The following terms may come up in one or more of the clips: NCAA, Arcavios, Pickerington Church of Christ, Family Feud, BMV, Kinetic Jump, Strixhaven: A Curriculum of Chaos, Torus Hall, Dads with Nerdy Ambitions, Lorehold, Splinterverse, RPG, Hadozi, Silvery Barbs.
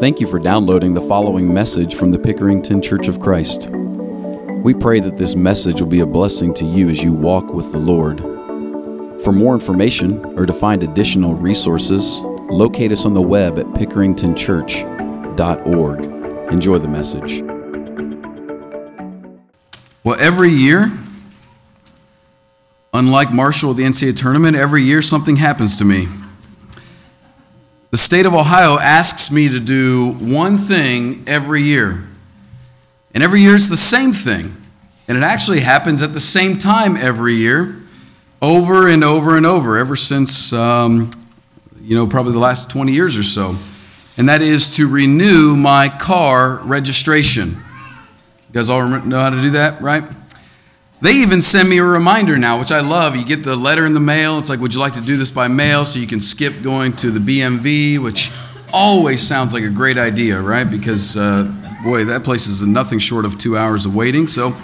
Thank you for downloading the following message from the Pickerington Church of Christ. We pray that this message will be a blessing to you as you walk with the Lord. For more information or to find additional resources, locate us on the web at pickeringtonchurch.org. Enjoy the message. Well, every year, unlike Marshall at the NCAA tournament, every year something happens to me. The state of Ohio asks me to do one thing every year. And every year it's the same thing. And it actually happens at the same time every year, over and over and over, ever since, probably the last 20 years or so. And that is to renew my car registration. You guys all know how to do that, right? They even send me a reminder now, which I love. You get the letter in the mail. It's like, would you like to do this by mail so you can skip going to the BMV, which always sounds like a great idea, right? Because, boy, that place is nothing short of 2 hours of waiting. So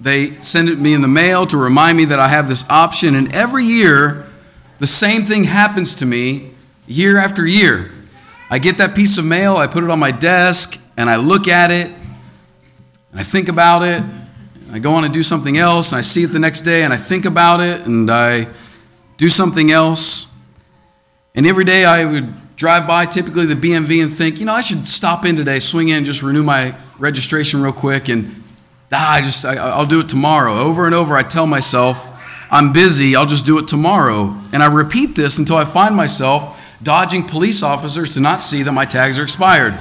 they send it me in the mail to remind me that I have this option. And every year, the same thing happens to me year after year. I get that piece of mail. I put it on my desk, and I look at it, and I think about it. I go on and do something else, and I see it the next day, and I think about it, and I do something else. And every day I would drive by, typically the BMV, and think, I should stop in today, swing in, just renew my registration real quick, and I'll do it tomorrow. Over and over I tell myself, I'm busy, I'll just do it tomorrow. And I repeat this until I find myself dodging police officers to not see that my tags are expired.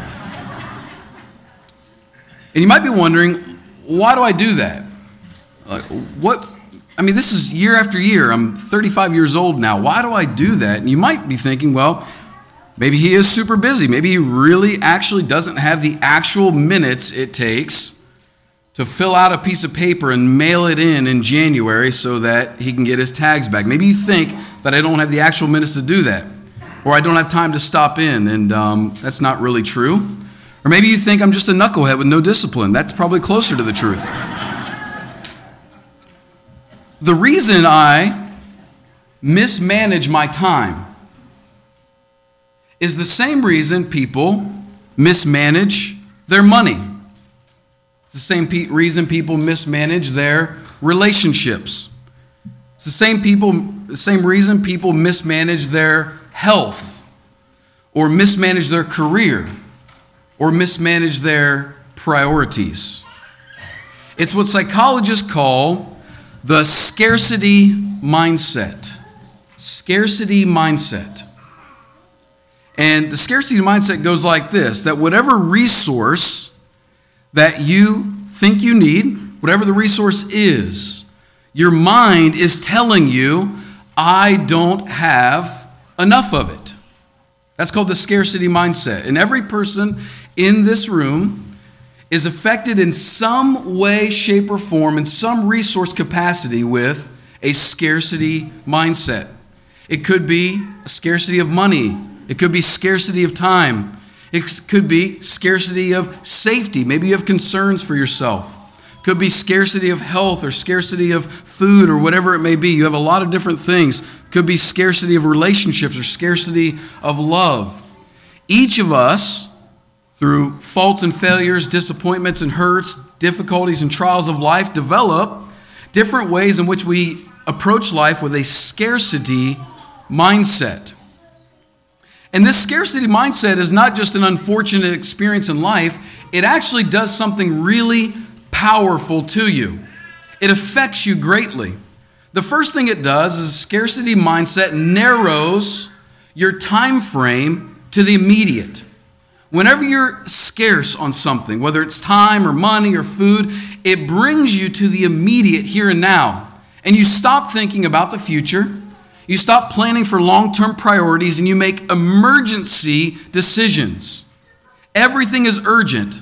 And you might be wondering, why do I do that? This is year after year. I'm 35 years old now. Why do I do that? And you might be thinking, well, maybe he is super busy. Maybe he really actually doesn't have the actual minutes it takes to fill out a piece of paper and mail it in January so that he can get his tags back. Maybe you think that I don't have the actual minutes to do that, or I don't have time to stop in, and that's not really true. Or maybe you think I'm just a knucklehead with no discipline. That's probably closer to the truth. The reason I mismanage my time is the same reason people mismanage their money. It's the same reason people mismanage their relationships. It's the same reason people mismanage their health or mismanage their career, or mismanage their priorities. It's what psychologists call the scarcity mindset. Scarcity mindset. And the scarcity mindset goes like this, that whatever resource that you think you need, whatever the resource is, your mind is telling you, I don't have enough of it. That's called the scarcity mindset. And every person in this room is affected in some way, shape, or form, in some resource capacity with a scarcity mindset. It could be a scarcity of money. It could be scarcity of time. It could be scarcity of safety. Maybe you have concerns for yourself. It could be scarcity of health or scarcity of food or whatever it may be. You have a lot of different things. It could be scarcity of relationships or scarcity of love. Each of us, through faults and failures, disappointments and hurts, difficulties and trials of life, develop different ways in which we approach life with a scarcity mindset. And this scarcity mindset is not just an unfortunate experience in life, it actually does something really powerful to you. It affects you greatly. The first thing it does is scarcity mindset narrows your time frame to the immediate. Whenever you're scarce on something, whether it's time or money or food, it brings you to the immediate here and now. And you stop thinking about the future. You stop planning for long-term priorities, and you make emergency decisions. Everything is urgent.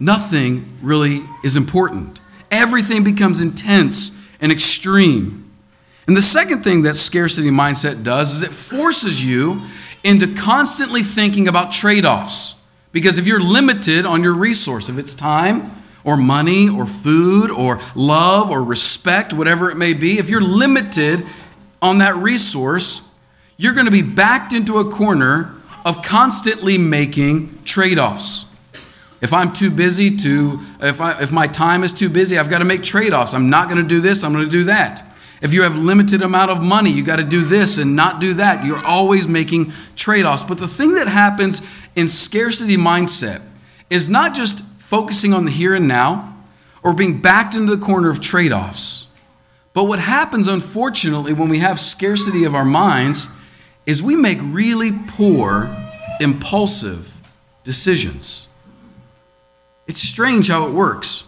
Nothing really is important. Everything becomes intense and extreme. And the second thing that scarcity mindset does is it forces you into constantly thinking about trade-offs. Because if you're limited on your resource, if it's time or money or food or love or respect, whatever it may be, if you're limited on that resource, you're going to be backed into a corner of constantly making trade-offs. If I'm too busy to, if my time is too busy, I've got to make trade-offs. I'm not going to do this, I'm going to do that. If you have limited amount of money, you got to do this and not do that. You're always making trade-offs. But the thing that happens in scarcity mindset is not just focusing on the here and now or being backed into the corner of trade-offs. But what happens, unfortunately, when we have scarcity of our minds is we make really poor, impulsive decisions. It's strange how it works,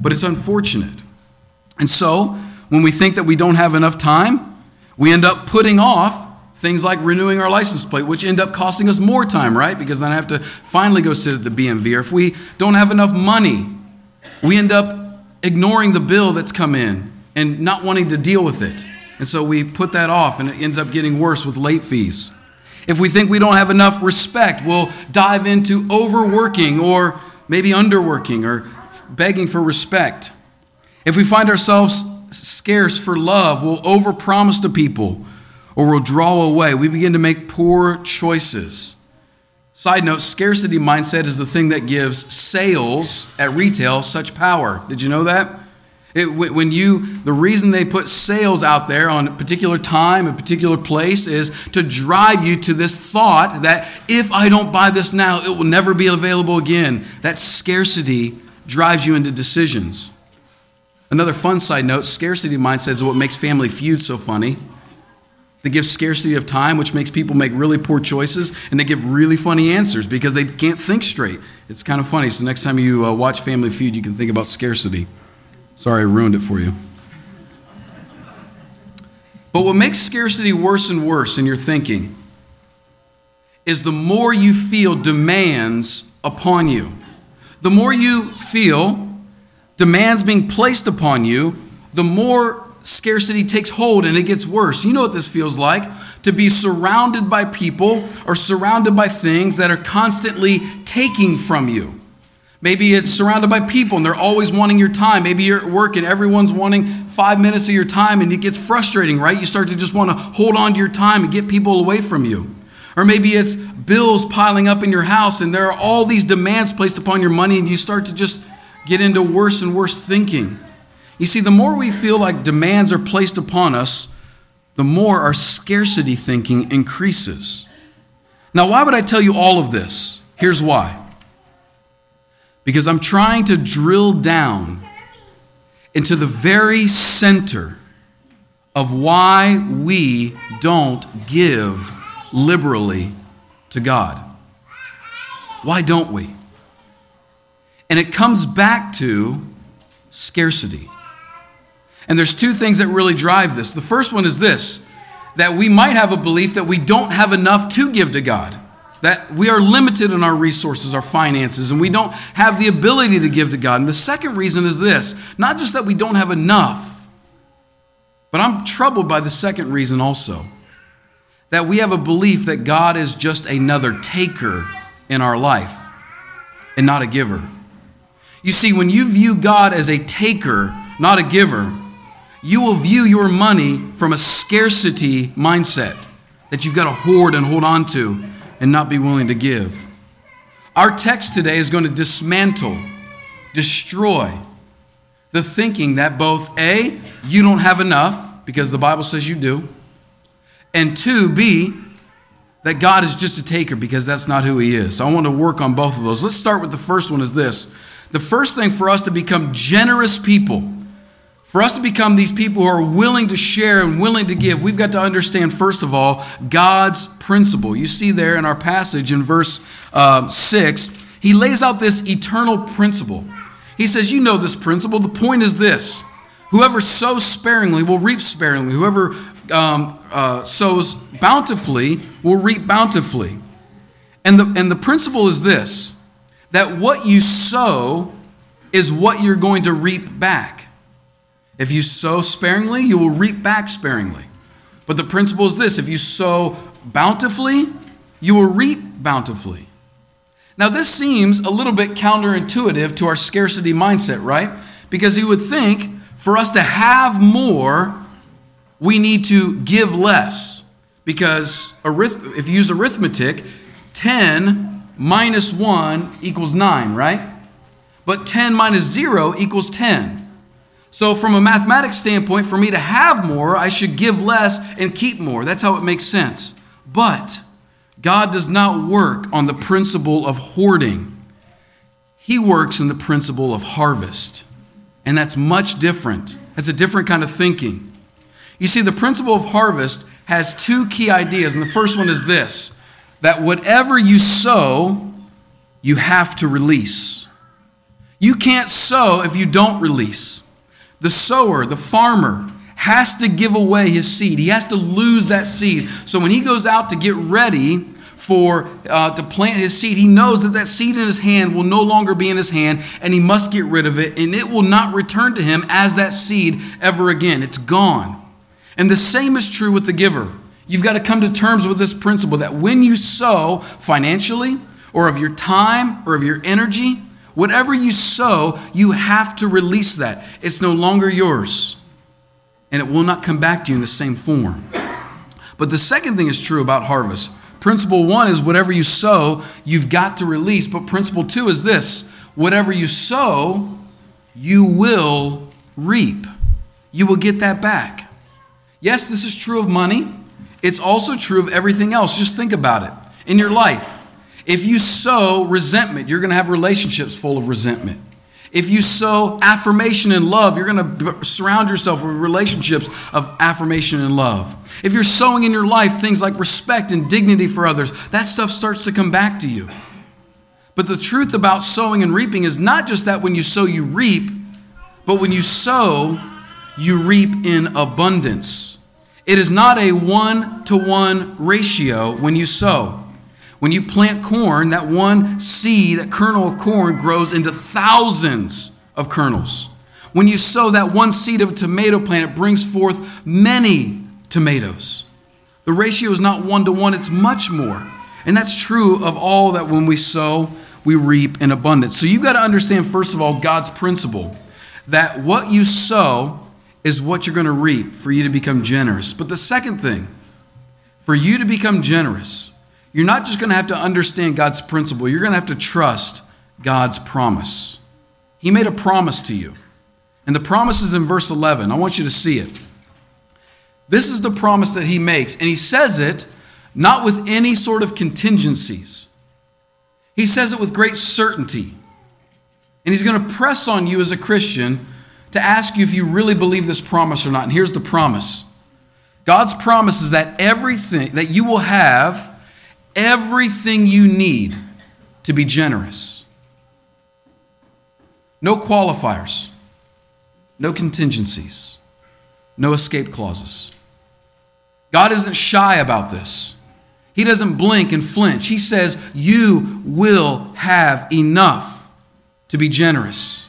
but it's unfortunate. And so, when we think that we don't have enough time, we end up putting off things like renewing our license plate, which end up costing us more time, right? Because then I have to finally go sit at the BMV. Or if we don't have enough money, we end up ignoring the bill that's come in and not wanting to deal with it. And so we put that off, and it ends up getting worse with late fees. If we think we don't have enough respect, we'll dive into overworking or maybe underworking or begging for respect. If we find ourselves scarce for love, we'll overpromise to people or we'll draw away. We begin to make poor choices. Side note, scarcity mindset is the thing that gives sales at retail such power. Did you know that? The reason they put sales out there on a particular time, a particular place, is to drive you to this thought that if I don't buy this now, it will never be available again. That scarcity drives you into decisions. Another fun side note, scarcity mindset is what makes Family Feud so funny. They give scarcity of time, which makes people make really poor choices, and they give really funny answers because they can't think straight. It's kind of funny. So next time you watch Family Feud, you can think about scarcity. Sorry, I ruined it for you. But what makes scarcity worse and worse in your thinking is the more you feel demands upon you. The more you feel demands being placed upon you, the more scarcity takes hold and it gets worse. You know what this feels like? To be surrounded by people or surrounded by things that are constantly taking from you. Maybe it's surrounded by people and they're always wanting your time. Maybe you're at work and everyone's wanting 5 minutes of your time and it gets frustrating, right? You start to just want to hold on to your time and get people away from you. Or maybe it's bills piling up in your house and there are all these demands placed upon your money and you start to just get into worse and worse thinking. You see, the more we feel like demands are placed upon us, the more our scarcity thinking increases. Now, why would I tell you all of this? Here's why. Because I'm trying to drill down into the very center of why we don't give liberally to God. Why don't we? And it comes back to scarcity. And there's two things that really drive this. The first one is this, that we might have a belief that we don't have enough to give to God. That we are limited in our resources, our finances, and we don't have the ability to give to God. And the second reason is this, not just that we don't have enough, but I'm troubled by the second reason also, that we have a belief that God is just another taker in our life and not a giver. You see, when you view God as a taker, not a giver, you will view your money from a scarcity mindset that you've got to hoard and hold on to and not be willing to give. Our text today is going to dismantle, destroy the thinking that both A, you don't have enough because the Bible says you do, and two, B, that God is just a taker because that's not who he is. So I want to work on both of those. Let's start with the first one is this. The first thing for us to become generous people, for us to become these people who are willing to share and willing to give, we've got to understand, first of all, God's principle. You see there in our passage in verse 6, he lays out this eternal principle. He says, you know this principle. The point is this. Whoever sows sparingly will reap sparingly. Whoever sows bountifully will reap bountifully. And the principle is this, that what you sow is what you're going to reap back. If you sow sparingly, you will reap back sparingly. But the principle is this. If you sow bountifully, you will reap bountifully. Now, this seems a little bit counterintuitive to our scarcity mindset, right? Because you would think for us to have more, we need to give less. Because if you use arithmetic, 10 minus 1 equals 9, right? But 10 minus 0 equals 10. So from a mathematics standpoint, for me to have more, I should give less and keep more. That's how it makes sense. But God does not work on the principle of hoarding. He works in the principle of harvest. And that's much different. That's a different kind of thinking. You see, the principle of harvest has two key ideas. And the first one is this, that whatever you sow, you have to release. You can't sow if you don't release. The sower, the farmer, has to give away his seed. He has to lose that seed. So when he goes out to get ready for to plant his seed, he knows that that seed in his hand will no longer be in his hand, and he must get rid of it, and it will not return to him as that seed ever again. It's gone. And the same is true with the giver. You've got to come to terms with this principle that when you sow financially, or of your time, or of your energy, whatever you sow, you have to release that. It's no longer yours, and it will not come back to you in the same form. But the second thing is true about harvest. Principle one is whatever you sow, you've got to release. But principle two is this: whatever you sow, you will reap. You will get that back. Yes, this is true of money. It's also true of everything else. Just think about it. In your life, if you sow resentment, you're going to have relationships full of resentment. If you sow affirmation and love, you're going to surround yourself with relationships of affirmation and love. If you're sowing in your life things like respect and dignity for others, that stuff starts to come back to you. But the truth about sowing and reaping is not just that when you sow, you reap, but when you sow, you reap in abundance. It is not a 1-to-1 ratio when you sow. When you plant corn, that one seed, that kernel of corn, grows into thousands of kernels. When you sow that one seed of a tomato plant, it brings forth many tomatoes. The ratio is not 1-to-1, it's much more. And that's true of all that when we sow, we reap in abundance. So you've got to understand, first of all, God's principle, that what you sow is what you're going to reap for you to become generous. But the second thing, for you to become generous, you're not just going to have to understand God's principle. You're going to have to trust God's promise. He made a promise to you. And the promise is in verse 11. I want you to see it. This is the promise that he makes. And he says it not with any sort of contingencies. He says it with great certainty. And he's going to press on you as a Christian to ask you if you really believe this promise or not. And here's the promise. God's promise is that everything that you will have, everything you need to be generous. No qualifiers, no contingencies, no escape clauses. God isn't shy about this. He doesn't blink and flinch. He says, you will have enough to be generous,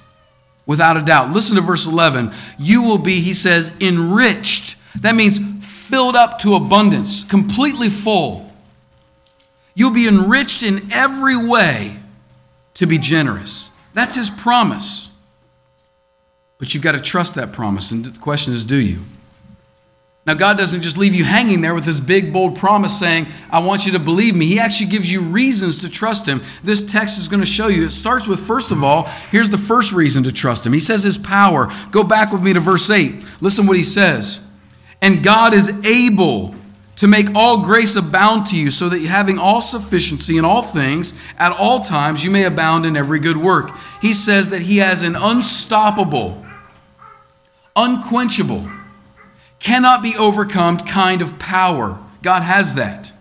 without a doubt. Listen to verse 11. You will be, he says, enriched. That means filled up to abundance, completely full. You'll be enriched in every way to be generous. That's his promise. But you've got to trust that promise. And the question is, do you? Now, God doesn't just leave you hanging there with his big, bold promise saying, I want you to believe me. He actually gives you reasons to trust him. This text is going to show you. It starts with, first of all, here's the first reason to trust him. He says his power. Go back with me to verse 8. Listen what he says. And God is able to make all grace abound to you, so that having all sufficiency in all things at all times, you may abound in every good work. He says that he has an unstoppable, unquenchable, cannot be overcome kind of power. God has that.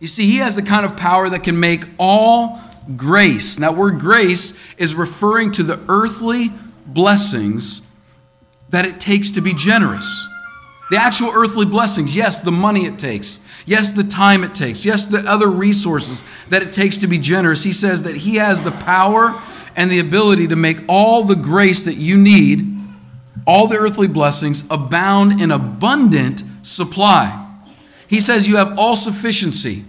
You see, he has the kind of power that can make all grace. Now, word grace is referring to the earthly blessings that it takes to be generous. The actual earthly blessings, yes, the money it takes, yes, the time it takes, yes, the other resources that it takes to be generous. He says that he has the power and the ability to make all the grace that you need, all the earthly blessings, abound in abundant supply. He says you have all sufficiency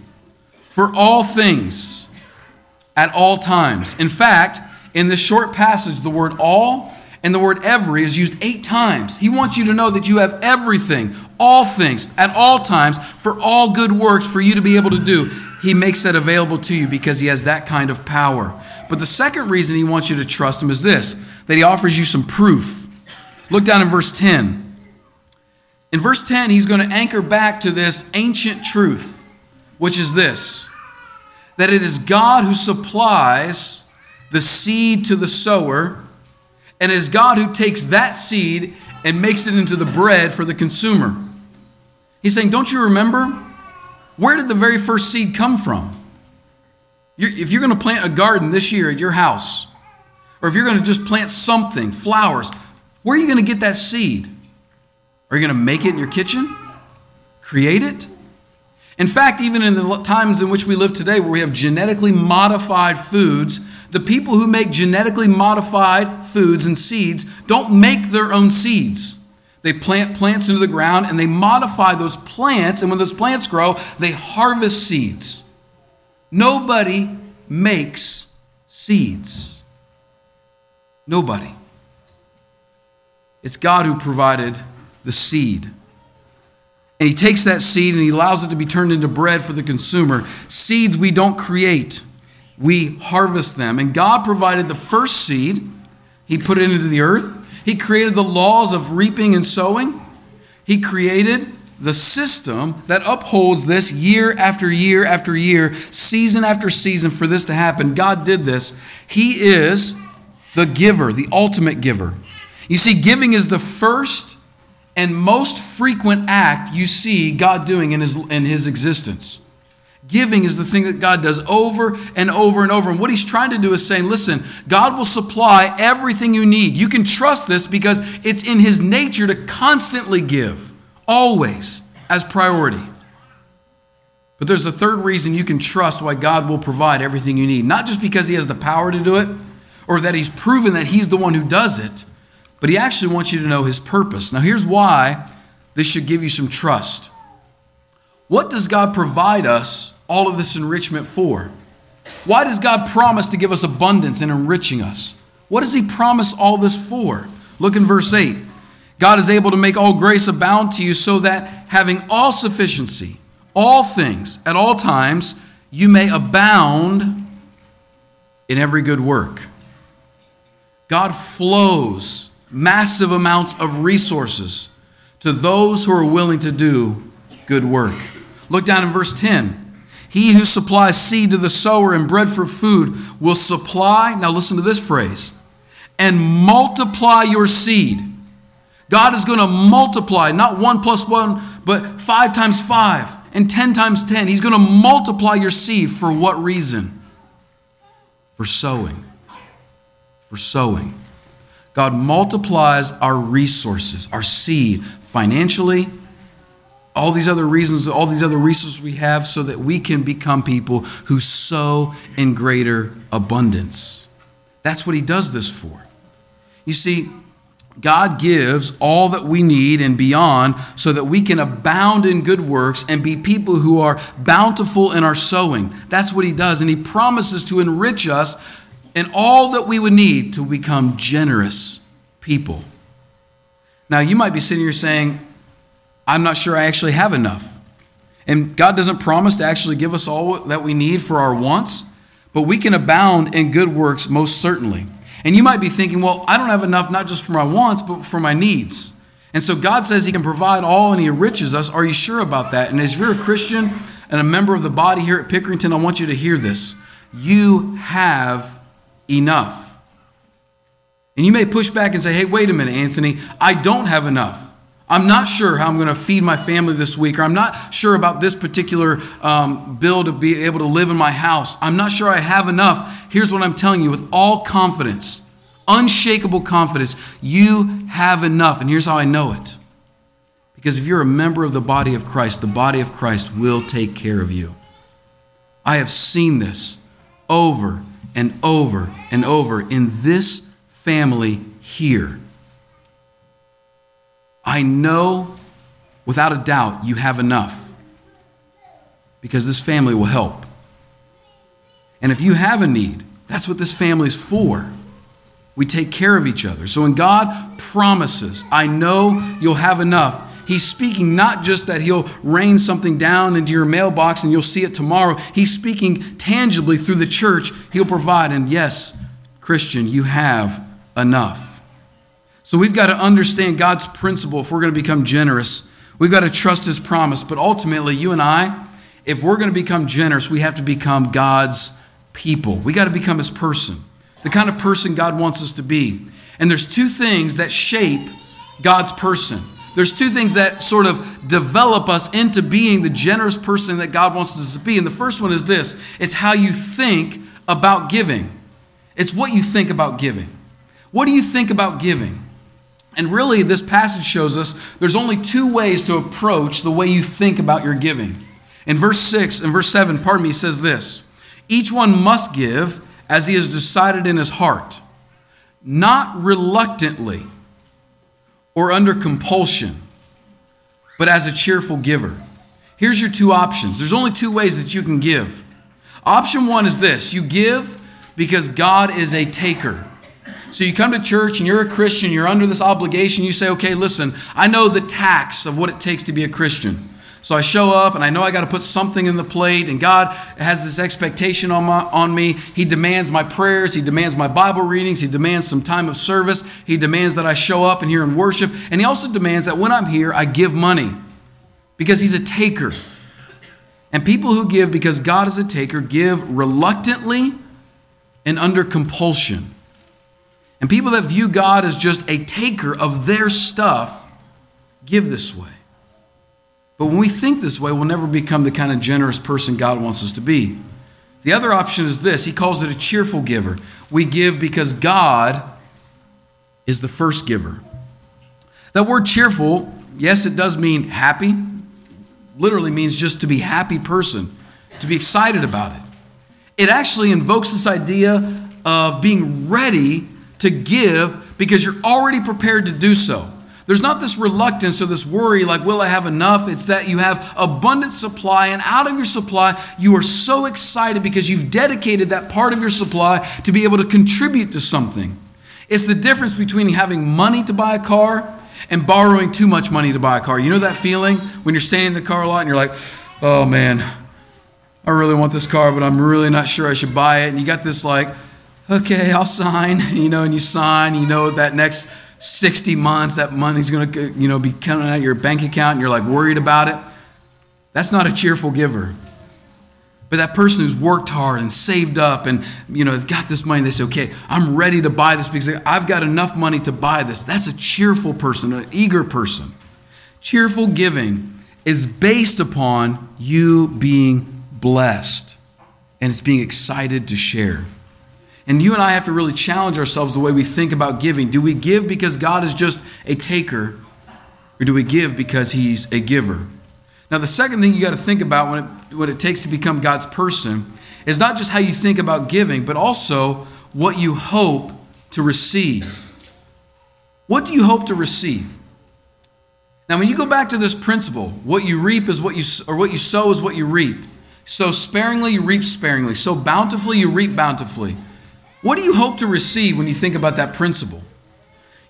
for all things at all times. In fact, in this short passage, the word all and the word every is used 8 times. He wants you to know that you have everything, all things, at all times, for all good works for you to be able to do. He makes that available to you because he has that kind of power. But the second reason he wants you to trust him is this, that he offers you some proof. Look down in verse 10. In verse 10, he's going to anchor back to this ancient truth, which is this, that it is God who supplies the seed to the sower, and it is God who takes that seed and makes it into the bread for the consumer. He's saying, don't you remember? Where did the very first seed come from? If you're going to plant a garden this year at your house, or if you're going to just plant something, flowers, where are you going to get that seed? Are you going to make it in your kitchen? Create it? In fact, even in the times in which we live today where we have genetically modified foods, the people who make genetically modified foods and seeds don't make their own seeds. They plant plants into the ground and they modify those plants. And when those plants grow, they harvest seeds. Nobody makes seeds. Nobody. It's God who provided the seed. And he takes that seed and he allows it to be turned into bread for the consumer. Seeds we don't create. We harvest them. And God provided the first seed. He put it into the earth. He created the laws of reaping and sowing. He created the system that upholds this year after year after year, season after season for this to happen. God did this. He is the giver, the ultimate giver. You see, giving is the first and most frequent act you see God doing in his existence. Giving is the thing that God does over and over and over. And what he's trying to do is saying, listen, God will supply everything you need. You can trust this because it's in his nature to constantly give, always, as priority. But there's a third reason you can trust why God will provide everything you need. Not just because he has the power to do it or that he's proven that he's the one who does it, but he actually wants you to know his purpose. Now, here's why this should give you some trust. What does God provide us all of this enrichment for? Why does God promise to give us abundance and enriching us? What does he promise all this for? Look in verse 8. God is able to make all grace abound to you so that having all sufficiency, all things at all times, you may abound in every good work. God flows massive amounts of resources to those who are willing to do good work. Look down in verse 10. He who supplies seed to the sower and bread for food will supply, now listen to this phrase, and multiply your seed. God is going to multiply, not 1 plus 1, but 5 times 5 and 10 times 10. He's going to multiply your seed for what reason? For sowing. For sowing. God multiplies our resources, our seed, financially, all these other reasons, all these other resources we have so that we can become people who sow in greater abundance. That's what he does this for. You see, God gives all that we need and beyond so that we can abound in good works and be people who are bountiful in our sowing. That's what he does, and he promises to enrich us and all that we would need to become generous people. Now, you might be sitting here saying, I'm not sure I actually have enough. And God doesn't promise to actually give us all that we need for our wants, but we can abound in good works most certainly. And you might be thinking, well, I don't have enough not just for my wants, but for my needs. And so God says he can provide all and he enriches us. Are you sure about that? And as you're a Christian and a member of the body here at Pickerington, I want you to hear this. You have enough. And you may push back and say, hey, wait a minute, Anthony, I don't have enough. I'm not sure how I'm going to feed my family this week, or I'm not sure about this particular bill to be able to live in my house. I'm not sure I have enough. Here's what I'm telling you with all confidence, unshakable confidence, you have enough. And here's how I know it. Because if you're a member of the body of Christ will take care of you. I have seen this over and over and over in this family here. I know without a doubt you have enough because this family will help. And if you have a need, that's what this family is for. We take care of each other. So when God promises, I know you'll have enough, he's speaking not just that he'll rain something down into your mailbox and you'll see it tomorrow. He's speaking tangibly through the church. He'll provide. And yes, Christian, you have enough. So we've got to understand God's principle if we're going to become generous. We've got to trust his promise. But ultimately, you and I, if we're going to become generous, we have to become God's people. We got to become his person, the kind of person God wants us to be. And there's two things that shape God's person. There's two things that sort of develop us into being the generous person that God wants us to be. And the first one is this. It's how you think about giving. It's what you think about giving. What do you think about giving? And really, this passage shows us there's only two ways to approach the way you think about your giving. In verse 6 and verse 7, he says this, each one must give as he has decided in his heart, not reluctantly or under compulsion, but as a cheerful giver. Here's your two options. There's only two ways that you can give. Option one is this. You give because God is a taker. So you come to church and you're a Christian, you're under this obligation. You say, okay, listen, I know the tax of what it takes to be a Christian. So I show up and I know I got to put something in the plate, and God has this expectation on me. He demands my prayers. He demands my Bible readings. He demands some time of service. He demands that I show up and hear and worship. And he also demands that when I'm here, I give money, because he's a taker. And people who give because God is a taker give reluctantly and under compulsion. And people that view God as just a taker of their stuff give this way. But when we think this way, we'll never become the kind of generous person God wants us to be. The other option is this. He calls it a cheerful giver. We give because God is the first giver. That word cheerful, yes, it does mean happy. Literally means just to be a happy person, to be excited about it. It actually invokes this idea of being ready to give because you're already prepared to do so. There's not this reluctance or this worry like, will I have enough? It's that you have abundant supply, and out of your supply, you are so excited because you've dedicated that part of your supply to be able to contribute to something. It's the difference between having money to buy a car and borrowing too much money to buy a car. You know that feeling when you're standing in the car lot and you're like, oh man, I really want this car, but I'm really not sure I should buy it. And you got this like, okay, I'll sign, and you sign, that next 60 months, that money's going to, be coming out of your bank account, and you're like worried about it. That's not a cheerful giver. But that person who's worked hard and saved up and, they've got this money, they say, okay, I'm ready to buy this because I've got enough money to buy this. That's a cheerful person, an eager person. Cheerful giving is based upon you being blessed, and it's being excited to share. And you and I have to really challenge ourselves the way we think about giving. Do we give because God is just a taker, or do we give because he's a giver? Now, the second thing you got to think about when it takes to become God's person is not just how you think about giving, but also what you hope to receive. What do you hope to receive? Now, when you go back to this principle, what you reap is what you sow is what you reap. Sow sparingly, you reap sparingly. Sow bountifully, you reap bountifully. What do you hope to receive when you think about that principle?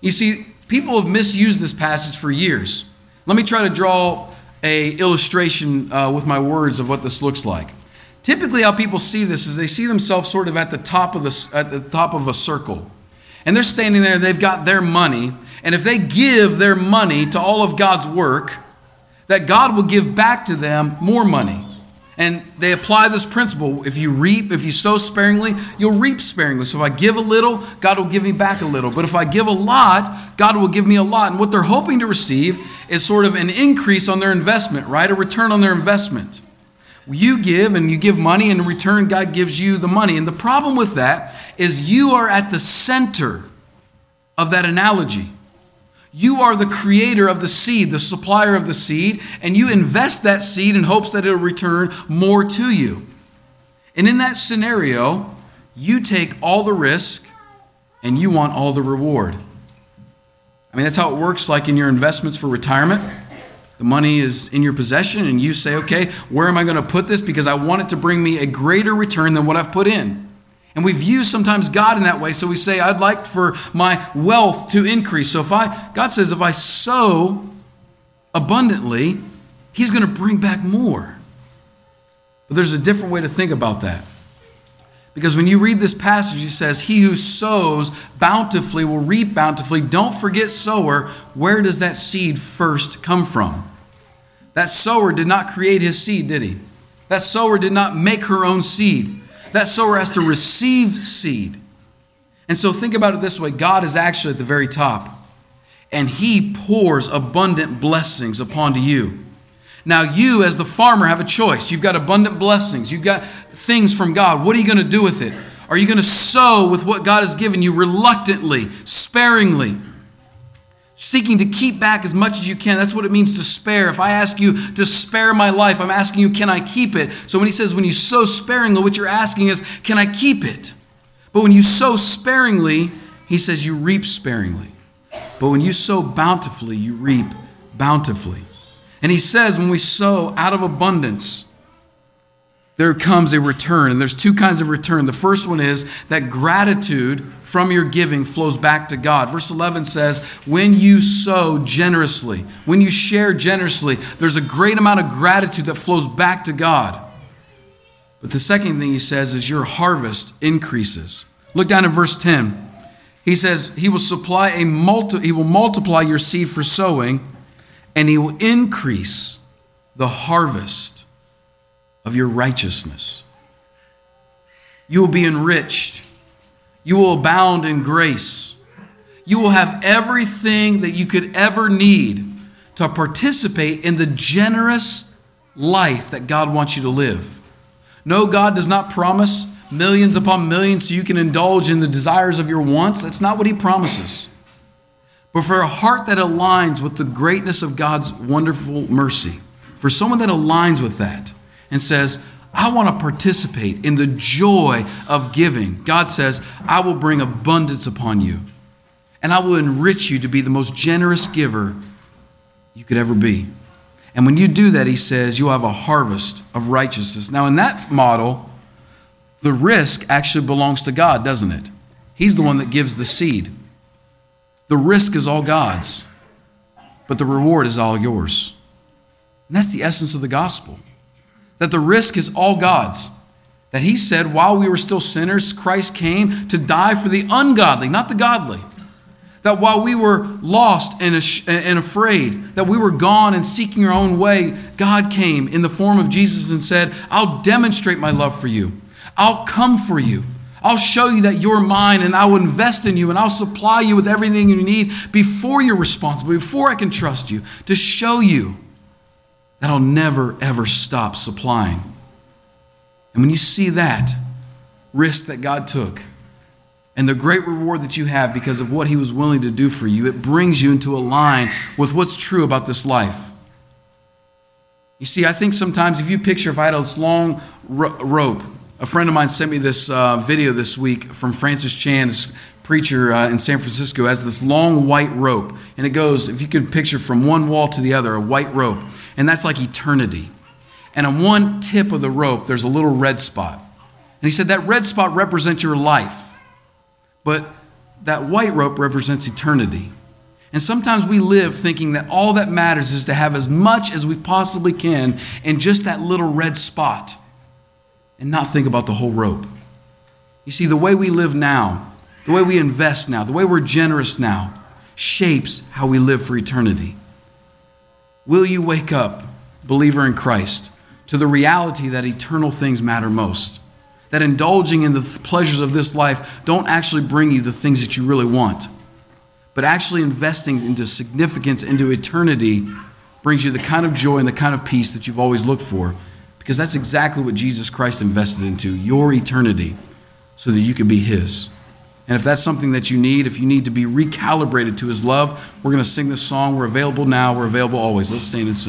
You see, people have misused this passage for years. Let me try to draw an illustration with my words of what this looks like. Typically, how people see this is they see themselves sort of at the top of a circle. And they're standing there, they've got their money. And if they give their money to all of God's work, that God will give back to them more money. And they apply this principle. If you sow sparingly, you'll reap sparingly. So if I give a little, God will give me back a little. But if I give a lot, God will give me a lot. And what they're hoping to receive is sort of an increase on their investment, right? A return on their investment. You give and you give money, and in return, God gives you the money. And the problem with that is you are at the center of that analogy. You are the creator of the seed, the supplier of the seed, and you invest that seed in hopes that it will return more to you. And in that scenario, you take all the risk and you want all the reward. I mean, that's how it works like in your investments for retirement. The money is in your possession and you say, okay, where am I going to put this? Because I want it to bring me a greater return than what I've put in. And we view sometimes God in that way. So we say, I'd like for my wealth to increase. So God says, if I sow abundantly, he's going to bring back more. But there's a different way to think about that. Because when you read this passage, he says, he who sows bountifully will reap bountifully. Don't forget sower. Where does that seed first come from? That sower did not create his seed, did he? That sower did not make her own seed. That sower has to receive seed. And so think about it this way. God is actually at the very top. And he pours abundant blessings upon you. Now you as the farmer have a choice. You've got abundant blessings. You've got things from God. What are you going to do with it? Are you going to sow with what God has given you reluctantly, sparingly, seeking to keep back as much as you can? That's what it means to spare. If I ask you to spare my life, I'm asking you, can I keep it? So when he says, when you sow sparingly, what you're asking is, can I keep it? But when you sow sparingly, he says you reap sparingly. But when you sow bountifully, you reap bountifully. And he says when we sow out of abundance, there comes a return. And there's two kinds of return. The first one is that gratitude from your giving flows back to God. Verse 11 says, when you sow generously, when you share generously, there's a great amount of gratitude that flows back to God. But the second thing he says is your harvest increases. Look down at verse 10. He says, he will multiply your seed for sowing, and he will increase the harvest of your righteousness. You will be enriched. You will abound in grace. You will have everything that you could ever need to participate in the generous life that God wants you to live. No, God does not promise millions upon millions so you can indulge in the desires of your wants. That's not what he promises. But for a heart that aligns with the greatness of God's wonderful mercy, for someone that aligns with that and says, I want to participate in the joy of giving, God says, I will bring abundance upon you, and I will enrich you to be the most generous giver you could ever be. And when you do that, he says, you'll have a harvest of righteousness. Now, in that model, the risk actually belongs to God, doesn't it? He's the one that gives the seed. The risk is all God's, but the reward is all yours. And that's the essence of the gospel, that the risk is all God's, that he said, while we were still sinners, Christ came to die for the ungodly, not the godly, that while we were lost and afraid, that we were gone and seeking our own way, God came in the form of Jesus and said, I'll demonstrate my love for you. I'll come for you. I'll show you that you're mine, and I'll invest in you, and I'll supply you with everything you need before you're responsible, before I can trust you, to show you that I'll never, ever stop supplying. And when you see that risk that God took and the great reward that you have because of what he was willing to do for you, it brings you into a line with what's true about this life. You see, I think sometimes if I had this long rope. A friend of mine sent me this video this week from Francis Chan, preacher in San Francisco, has this long white rope. And it goes, if you could picture from one wall to the other, a white rope. And that's like eternity. And on one tip of the rope, there's a little red spot. And he said that red spot represents your life. But that white rope represents eternity. And sometimes we live thinking that all that matters is to have as much as we possibly can in just that little red spot, and not think about the whole rope. You see, the way we live now, the way we invest now, the way we're generous now, shapes how we live for eternity. Will you wake up, believer in Christ, to the reality that eternal things matter most? That indulging in the pleasures of this life don't actually bring you the things that you really want, but actually investing into significance, into eternity, brings you the kind of joy and the kind of peace that you've always looked for. Because that's exactly what Jesus Christ invested into, your eternity, so that you could be his. And if that's something that you need, if you need to be recalibrated to his love, we're going to sing this song. We're available now. We're available always. Let's stand and sing.